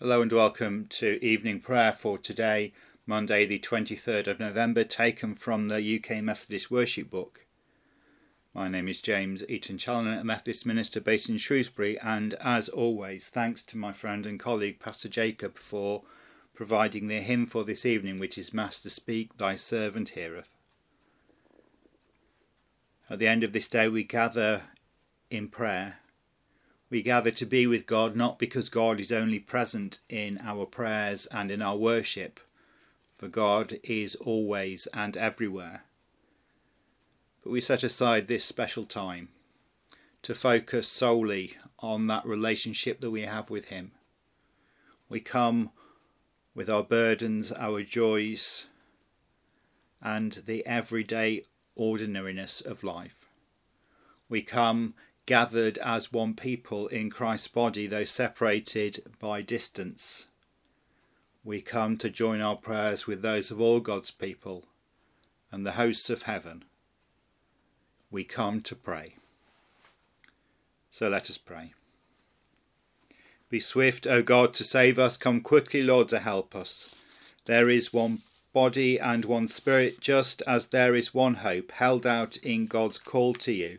Hello and welcome to evening prayer for today, Monday the 23rd of November, taken from the UK Methodist Worship Book. My name is James Eaton-Challoner, a Methodist minister based in Shrewsbury, and as always, thanks to my friend and colleague Pastor Jacob for providing the hymn for this evening, which is Master, Speak, Thy Servant Heareth. At the end of this day we gather in prayer. We gather to be with God, not because God is only present in our prayers and in our worship, for God is always and everywhere. But we set aside this special time to focus solely on that relationship that we have with Him. We come with our burdens, our joys, and the everyday ordinariness of life. We come gathered as one people in Christ's body, though separated by distance. We come to join our prayers with those of all God's people and the hosts of heaven. We come to pray. So let us pray. Be swift, O God, to save us. Come quickly, Lord, to help us. There is one body and one spirit, just as there is one hope held out in God's call to you.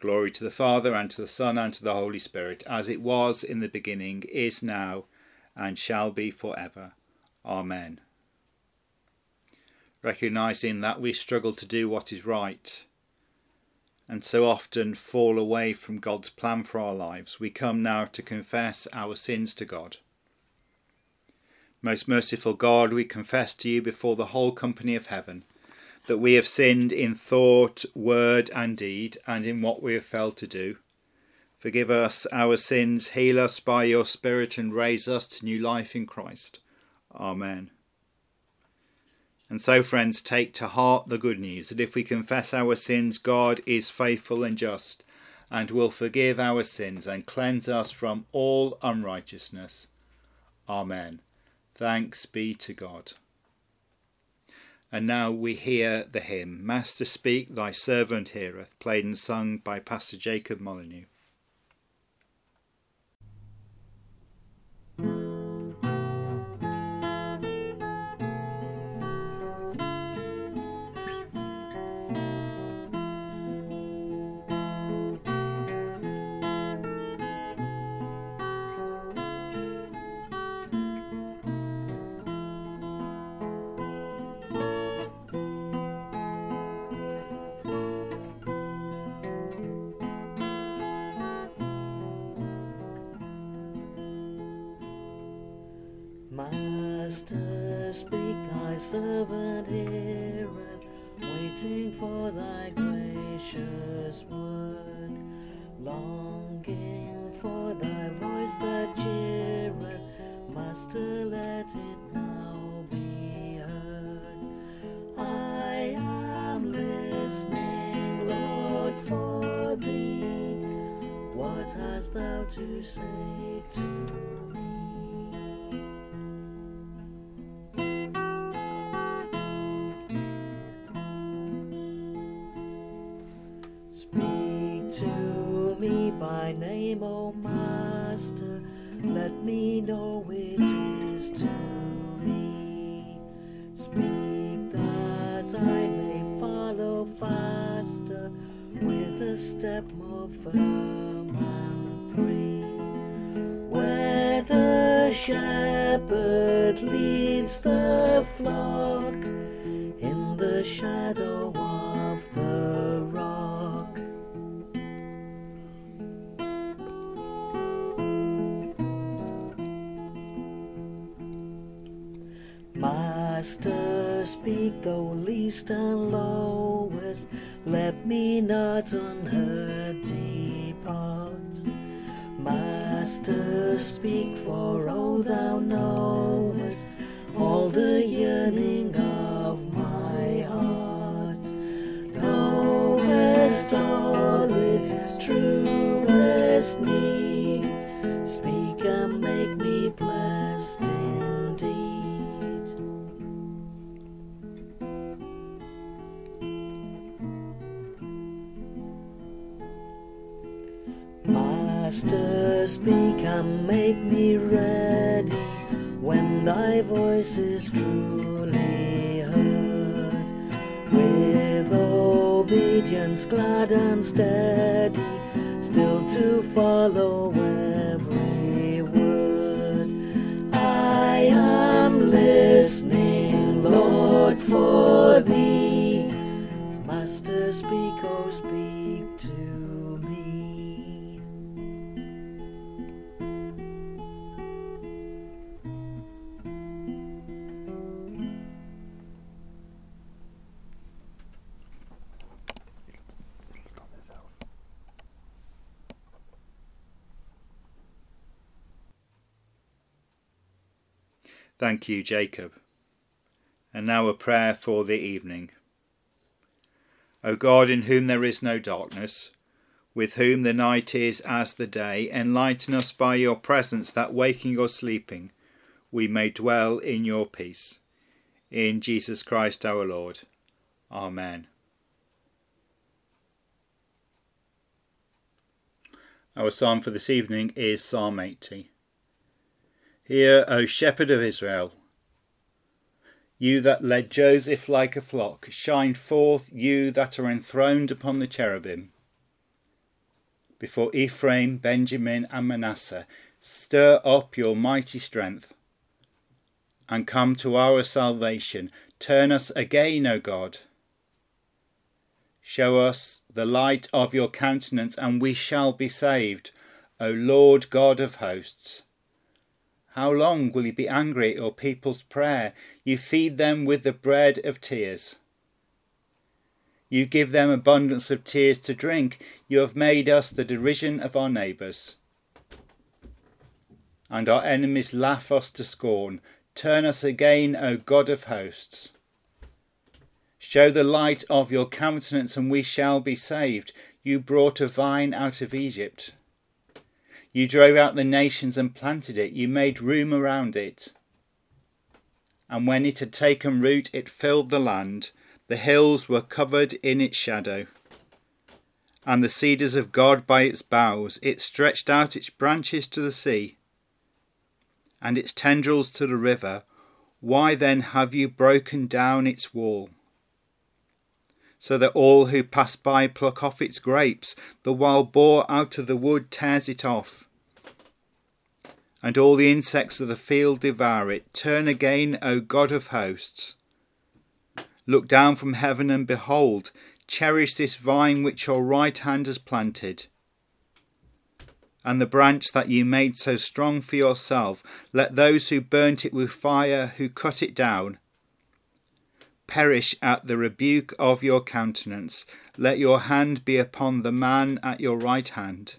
Glory to the Father, and to the Son, and to the Holy Spirit, as it was in the beginning, is now, and shall be forever. Amen. Recognising that we struggle to do what is right, and so often fall away from God's plan for our lives, we come now to confess our sins to God. Most merciful God, we confess to you before the whole company of heaven that we have sinned in thought, word and deed, and in what we have failed to do. Forgive us our sins, heal us by your Spirit, and raise us to new life in Christ. Amen. And so, friends, take to heart the good news that if we confess our sins, God is faithful and just, and will forgive our sins and cleanse us from all unrighteousness. Amen. Thanks be to God. And now we hear the hymn, Master, Speak, Thy Servant Heareth, played and sung by Pastor Jacob Molyneux. Master, speak, thy servant heareth, waiting for thy gracious word, longing for thy voice that cheereth. Master, let it now be heard. I am listening, Lord, for thee. What hast thou to say to me? By name, O Master, let me know it is to me. Speak that I may follow faster, with a step more firm and free. Where the shepherd leads the flock, in the shadow of the rock. Master, speak, though least and lowest, let me not unheard depart. Master, speak, for all thou knowest, all the yearning of my heart. Knowest all its truest need, speak and make me blessed indeed. Master, speak and make me ready Thy voice is truly heard, with obedience glad and steady, still to follow every word. I am listening, Lord, for Thee. Master, speak, oh speak to me. Thank you, Jacob. And now a prayer for the evening. O God, in whom there is no darkness, with whom the night is as the day, enlighten us by your presence, that waking or sleeping, we may dwell in your peace. In Jesus Christ our Lord. Amen. Our psalm for this evening is Psalm 80. Hear, O Shepherd of Israel, you that led Joseph like a flock, shine forth, you that are enthroned upon the cherubim. Before Ephraim, Benjamin and Manasseh, stir up your mighty strength, and come to our salvation. Turn us again, O God. Show us the light of your countenance, and we shall be saved, O Lord God of hosts. How long will you be angry at your people's prayer? You feed them with the bread of tears. You give them abundance of tears to drink. You have made us the derision of our neighbours, and our enemies laugh us to scorn. Turn us again, O God of hosts. Show the light of your countenance, and we shall be saved. You brought a vine out of Egypt. You drove out the nations and planted it. You made room around it. And when it had taken root, it filled the land. The hills were covered in its shadow, and the cedars of God by its boughs. It stretched out its branches to the sea, and its tendrils to the river. Why then have you broken down its wall, so that all who pass by pluck off its grapes? The wild boar out of the wood tears it off, and all the insects of the field devour it. Turn again, O God of hosts. Look down from heaven and behold. Cherish this vine which your right hand has planted, and the branch that you made so strong for yourself. Let those who burnt it with fire, who cut it down, perish at the rebuke of your countenance. Let your hand be upon the man at your right hand,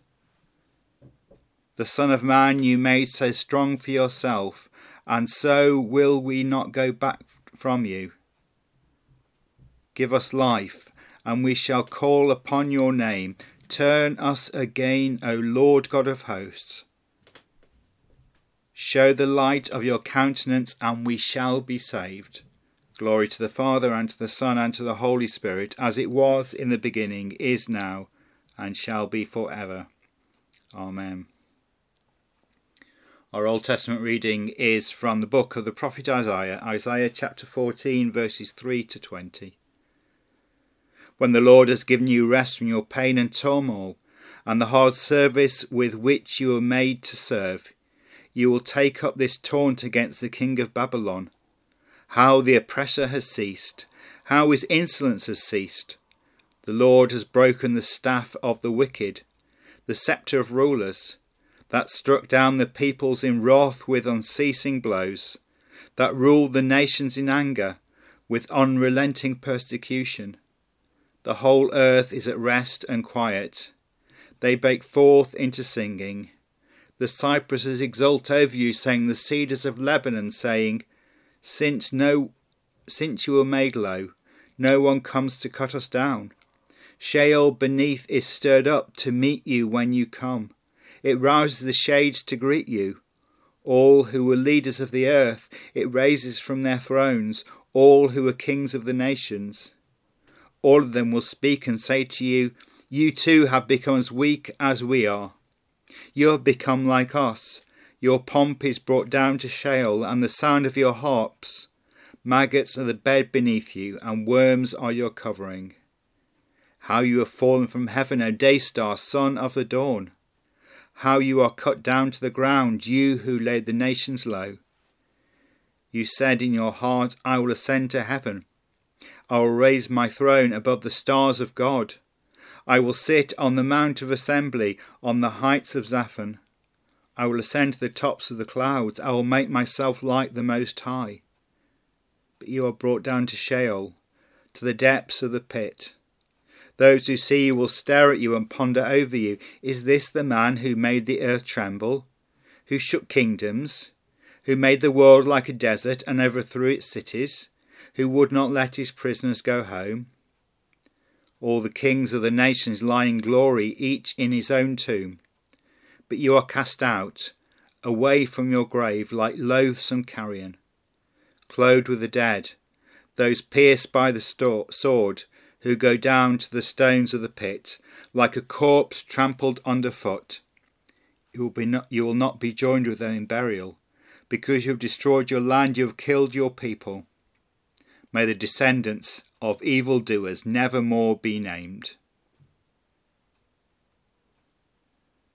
the son of man you made so strong for yourself. And so will we not go back from you. Give us life, and we shall call upon your name. Turn us again, O Lord God of hosts. Show the light of your countenance, and we shall be saved. Glory to the Father, and to the Son, and to the Holy Spirit, as it was in the beginning, is now, and shall be forever. Amen. Our Old Testament reading is from the book of the prophet Isaiah, Isaiah chapter 14, verses 3 to 20. When the Lord has given you rest from your pain and turmoil, and the hard service with which you were made to serve, you will take up this taunt against the king of Babylon: how the oppressor has ceased, how his insolence has ceased. The Lord has broken the staff of the wicked, the sceptre of rulers, that struck down the peoples in wrath with unceasing blows, that ruled the nations in anger with unrelenting persecution. The whole earth is at rest and quiet. They break forth into singing. The cypresses exult over you, saying, the cedars of Lebanon, saying, Since you were made low, no one comes to cut us down. Sheol beneath is stirred up to meet you when you come. It rouses the shades to greet you, all who were leaders of the earth. It raises from their thrones all who were kings of the nations. All of them will speak and say to you, you too have become as weak as we are. You have become like us. Your pomp is brought down to Sheol, and the sound of your harps. Maggots are the bed beneath you, and worms are your covering. How you have fallen from heaven, O day star, son of the dawn! How you are cut down to the ground, you who laid the nations low! You said in your heart, I will ascend to heaven. I will raise my throne above the stars of God. I will sit on the mount of assembly, on the heights of Zaphon. I will ascend to the tops of the clouds. I will make myself like the Most High. But you are brought down to Sheol, to the depths of the pit. Those who see you will stare at you and ponder over you. Is this the man who made the earth tremble, who shook kingdoms, who made the world like a desert and overthrew its cities, who would not let his prisoners go home? All the kings of the nations lie in glory, each in his own tomb. But you are cast out, away from your grave, like loathsome carrion. Clothed with the dead, those pierced by the sword, who go down to the stones of the pit, like a corpse trampled underfoot. You will not be joined with them in burial, because you have destroyed your land, you have killed your people. May the descendants of evildoers never more be named.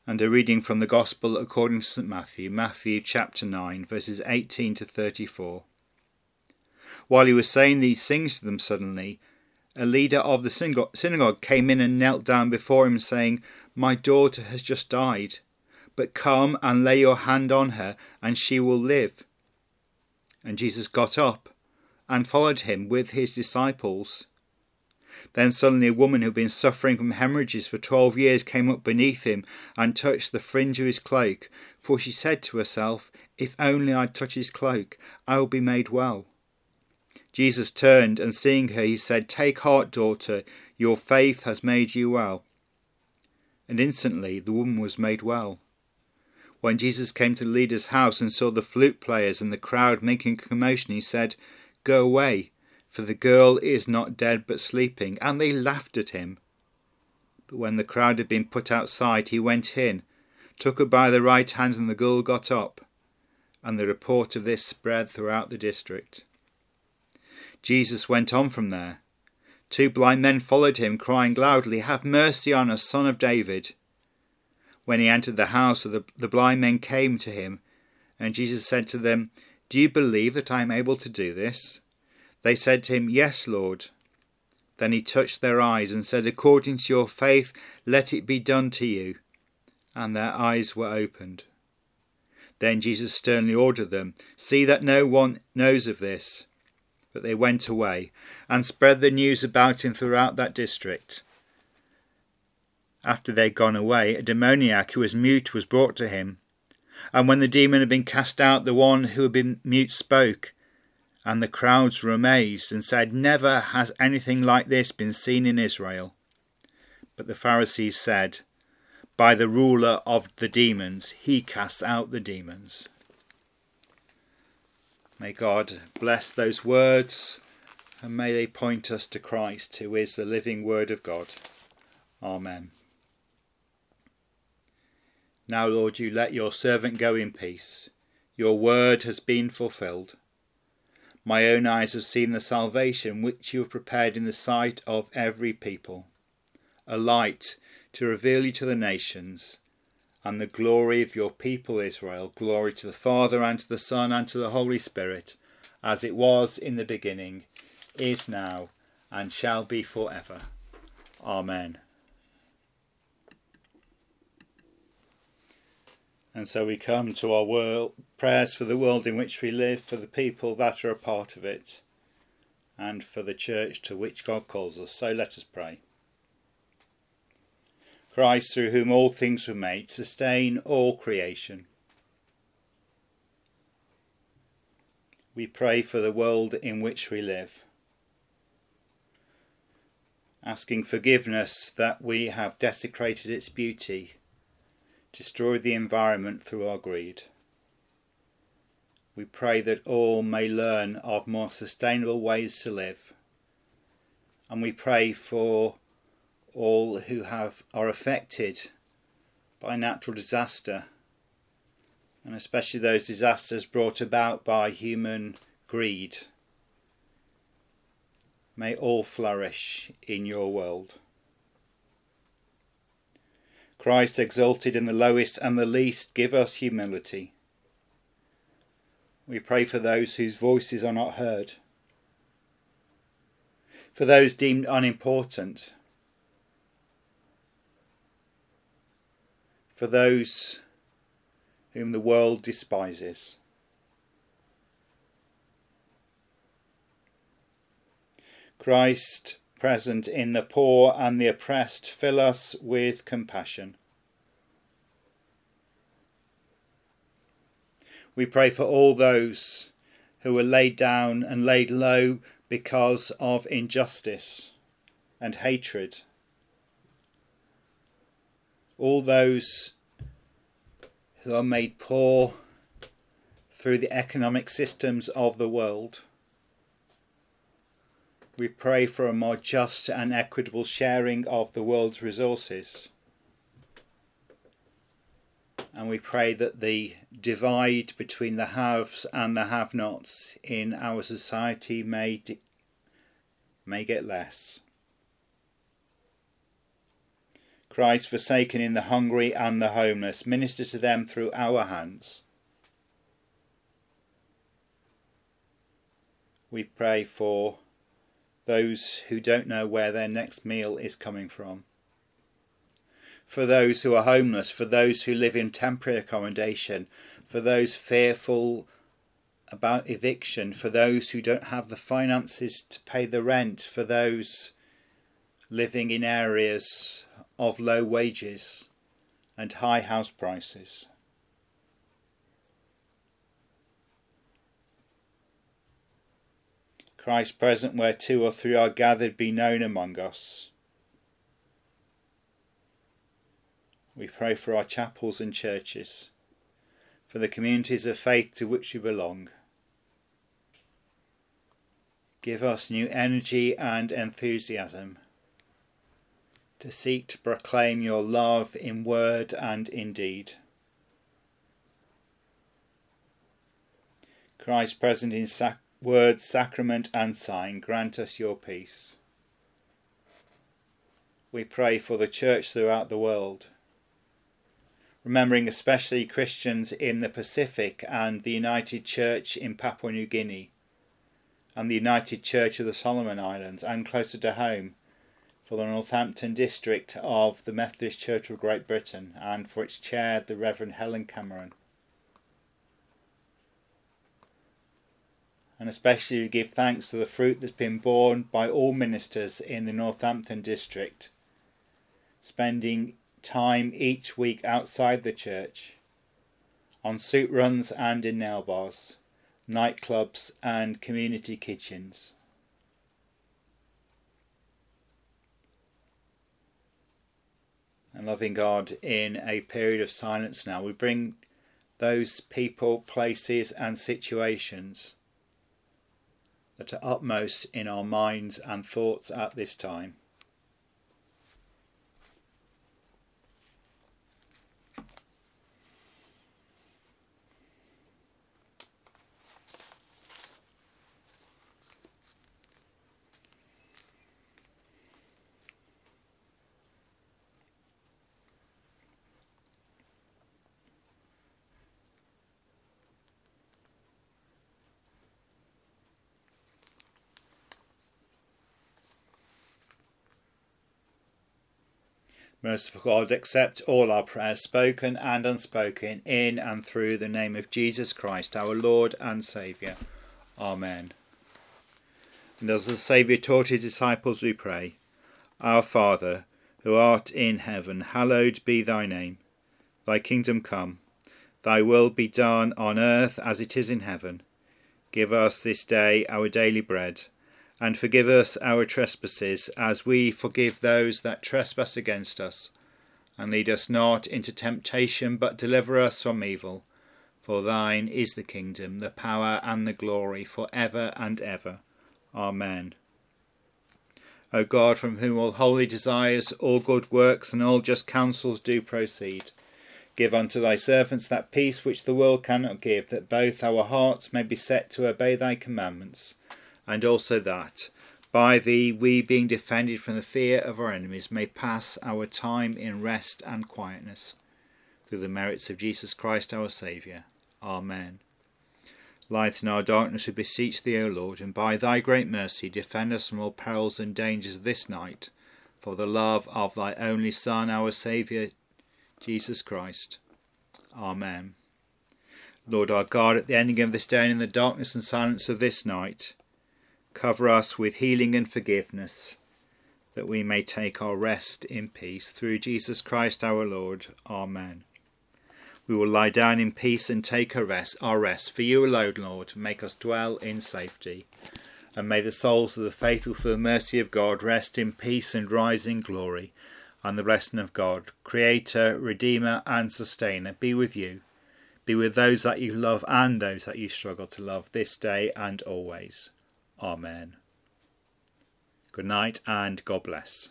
And a reading from the Gospel according to St. Matthew, Matthew chapter 9, verses 18 to 34. While he was saying these things to them, suddenly a leader of the synagogue came in and knelt down before him, saying, My daughter has just died, but come and lay your hand on her, and she will live. And Jesus got up and followed him with his disciples. Then suddenly a woman who had been suffering from hemorrhages for 12 years came up beneath him and touched the fringe of his cloak, for she said to herself, If only I touch his cloak, I will be made well. Jesus turned, and seeing her, he said, Take heart, daughter, your faith has made you well. And instantly the woman was made well. When Jesus came to the leader's house and saw the flute players and the crowd making a commotion, he said, Go away, for the girl is not dead but sleeping. And they laughed at him. But when the crowd had been put outside, he went in, took her by the right hand, and the girl got up. And the report of this spread throughout the district. Jesus went on from there. 2 blind men followed him, crying loudly, Have mercy on us, Son of David. When he entered the house, the blind men came to him, and Jesus said to them, Do you believe that I am able to do this? They said to him, Yes, Lord. Then he touched their eyes and said, According to your faith, let it be done to you. And their eyes were opened. Then Jesus sternly ordered them, See that no one knows of this. But they went away and spread the news about him throughout that district. After they had gone away, a demoniac who was mute was brought to him. And when the demon had been cast out, the one who had been mute spoke. And the crowds were amazed and said, Never has anything like this been seen in Israel. But the Pharisees said, By the ruler of the demons, he casts out the demons. May God bless those words, and may they point us to Christ, who is the living Word of God. Amen. Now, Lord, you let your servant go in peace. Your word has been fulfilled. My own eyes have seen the salvation which you have prepared in the sight of every people, a light to reveal you to the nations, and the glory of your people Israel. Glory to the Father, and to the Son, and to the Holy Spirit, as it was in the beginning, is now, and shall be forever. Amen. And so we come to our prayers for the world in which we live, for the people that are a part of it, and for the church to which God calls us. So let us pray. Christ, through whom all things were made, sustain all creation. We pray for the world in which we live, asking forgiveness that we have desecrated its beauty, destroy the environment through our greed. We pray that all may learn of more sustainable ways to live. And we pray for all who are affected by natural disaster and and especially those disasters brought about by human greed. May all flourish in your world. Christ exalted in the lowest and the least, give us humility. We pray for those whose voices are not heard, for those deemed unimportant, for those whom the world despises. Christ, present in the poor and the oppressed, fill us with compassion. We pray for all those who are laid down and laid low because of injustice and hatred. All those who are made poor through the economic systems of the world. We pray for a more just and equitable sharing of the world's resources. And we pray that the divide between the haves and the have-nots in our society may get less. Christ, forsaken in the hungry and the homeless, minister to them through our hands. We pray for those who don't know where their next meal is coming from, for those who are homeless, for those who live in temporary accommodation, for those fearful about eviction, for those who don't have the finances to pay the rent, for those living in areas of low wages and high house prices. Christ, present where two or three are gathered, be known among us. We pray for our chapels and churches, for the communities of faith to which we belong. Give us new energy and enthusiasm to seek to proclaim your love in word and in deed. Christ, present in word, sacrament and sign, grant us your peace. We pray for the church throughout the world, remembering especially Christians in the Pacific and the United Church in Papua New Guinea and the United Church of the Solomon Islands, and closer to home for the Northampton district of the Methodist Church of Great Britain and for its chair, the Reverend Helen Cameron. And especially we give thanks to the fruit that's been borne by all ministers in the Northampton district, spending time each week outside the church, on suit runs and in nail bars, nightclubs and community kitchens. And loving God, in a period of silence now, we bring those people, places and situations that are upmost in our minds and thoughts at this time. Merciful God, accept all our prayers, spoken and unspoken, in and through the name of Jesus Christ, our Lord and Saviour. Amen. And as the Saviour taught his disciples, we pray: Our Father, who art in heaven, hallowed be thy name. Thy kingdom come, thy will be done on earth as it is in heaven. Give us this day our daily bread. And forgive us our trespasses, as we forgive those that trespass against us. And lead us not into temptation, but deliver us from evil. For thine is the kingdom, the power and the glory, for ever and ever. Amen. O God, from whom all holy desires, all good works and all just counsels do proceed, Give unto thy servants that peace which the world cannot give, that both our hearts may be set to obey thy commandments, and also that, by thee we, being defended from the fear of our enemies, may pass our time in rest and quietness, through the merits of Jesus Christ our Saviour. Amen. Lighten our darkness, we beseech thee, O Lord, and by thy great mercy defend us from all perils and dangers this night, for the love of thy only Son, our Saviour, Jesus Christ. Amen. Lord our God, at the ending of this day and in the darkness and silence of this night, cover us with healing and forgiveness, that we may take our rest in peace. Through Jesus Christ our Lord. Amen. We will lie down in peace and take our rest. For you alone, Lord, make us dwell in safety. And may the souls of the faithful, for the mercy of God, rest in peace and rise in glory. And the blessing of God, Creator, Redeemer and Sustainer, be with you. Be with those that you love and those that you struggle to love, this day and always. Amen. Good night and God bless.